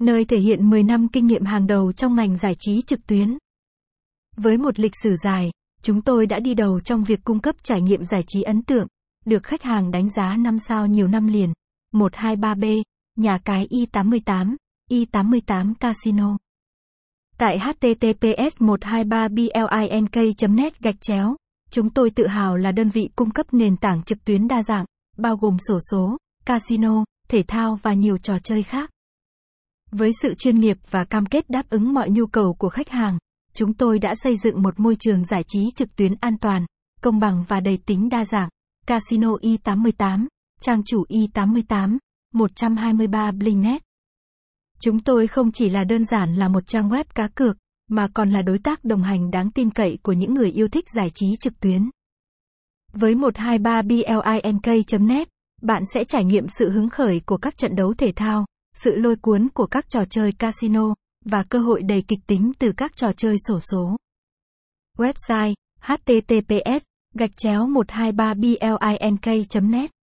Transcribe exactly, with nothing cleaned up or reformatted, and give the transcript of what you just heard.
nơi thể hiện mười năm kinh nghiệm hàng đầu trong ngành giải trí trực tuyến. Với một lịch sử dài, chúng tôi đã đi đầu trong việc cung cấp trải nghiệm giải trí ấn tượng, được khách hàng đánh giá năm sao nhiều năm liền. một hai ba B, nhà cái E tám tám, E tám tám Casino. Tại h t t p s một hai ba blink chấm net gạch chéo, chúng tôi tự hào là đơn vị cung cấp nền tảng trực tuyến đa dạng, bao gồm xổ số, casino, thể thao và nhiều trò chơi khác. Với sự chuyên nghiệp và cam kết đáp ứng mọi nhu cầu của khách hàng, chúng tôi đã xây dựng một môi trường giải trí trực tuyến an toàn, công bằng và đầy tính đa dạng. Casino E tám tám, trang chủ E tám tám, một hai ba blink chấm net. Chúng tôi không chỉ là đơn giản là một trang web cá cược, mà còn là đối tác đồng hành đáng tin cậy của những người yêu thích giải trí trực tuyến. Với một hai ba blink chấm net, bạn sẽ trải nghiệm sự hứng khởi của các trận đấu thể thao, sự lôi cuốn của các trò chơi casino, và cơ hội đầy kịch tính từ các trò chơi xổ số. Website: https gạch chéo một hai ba blink chấm net.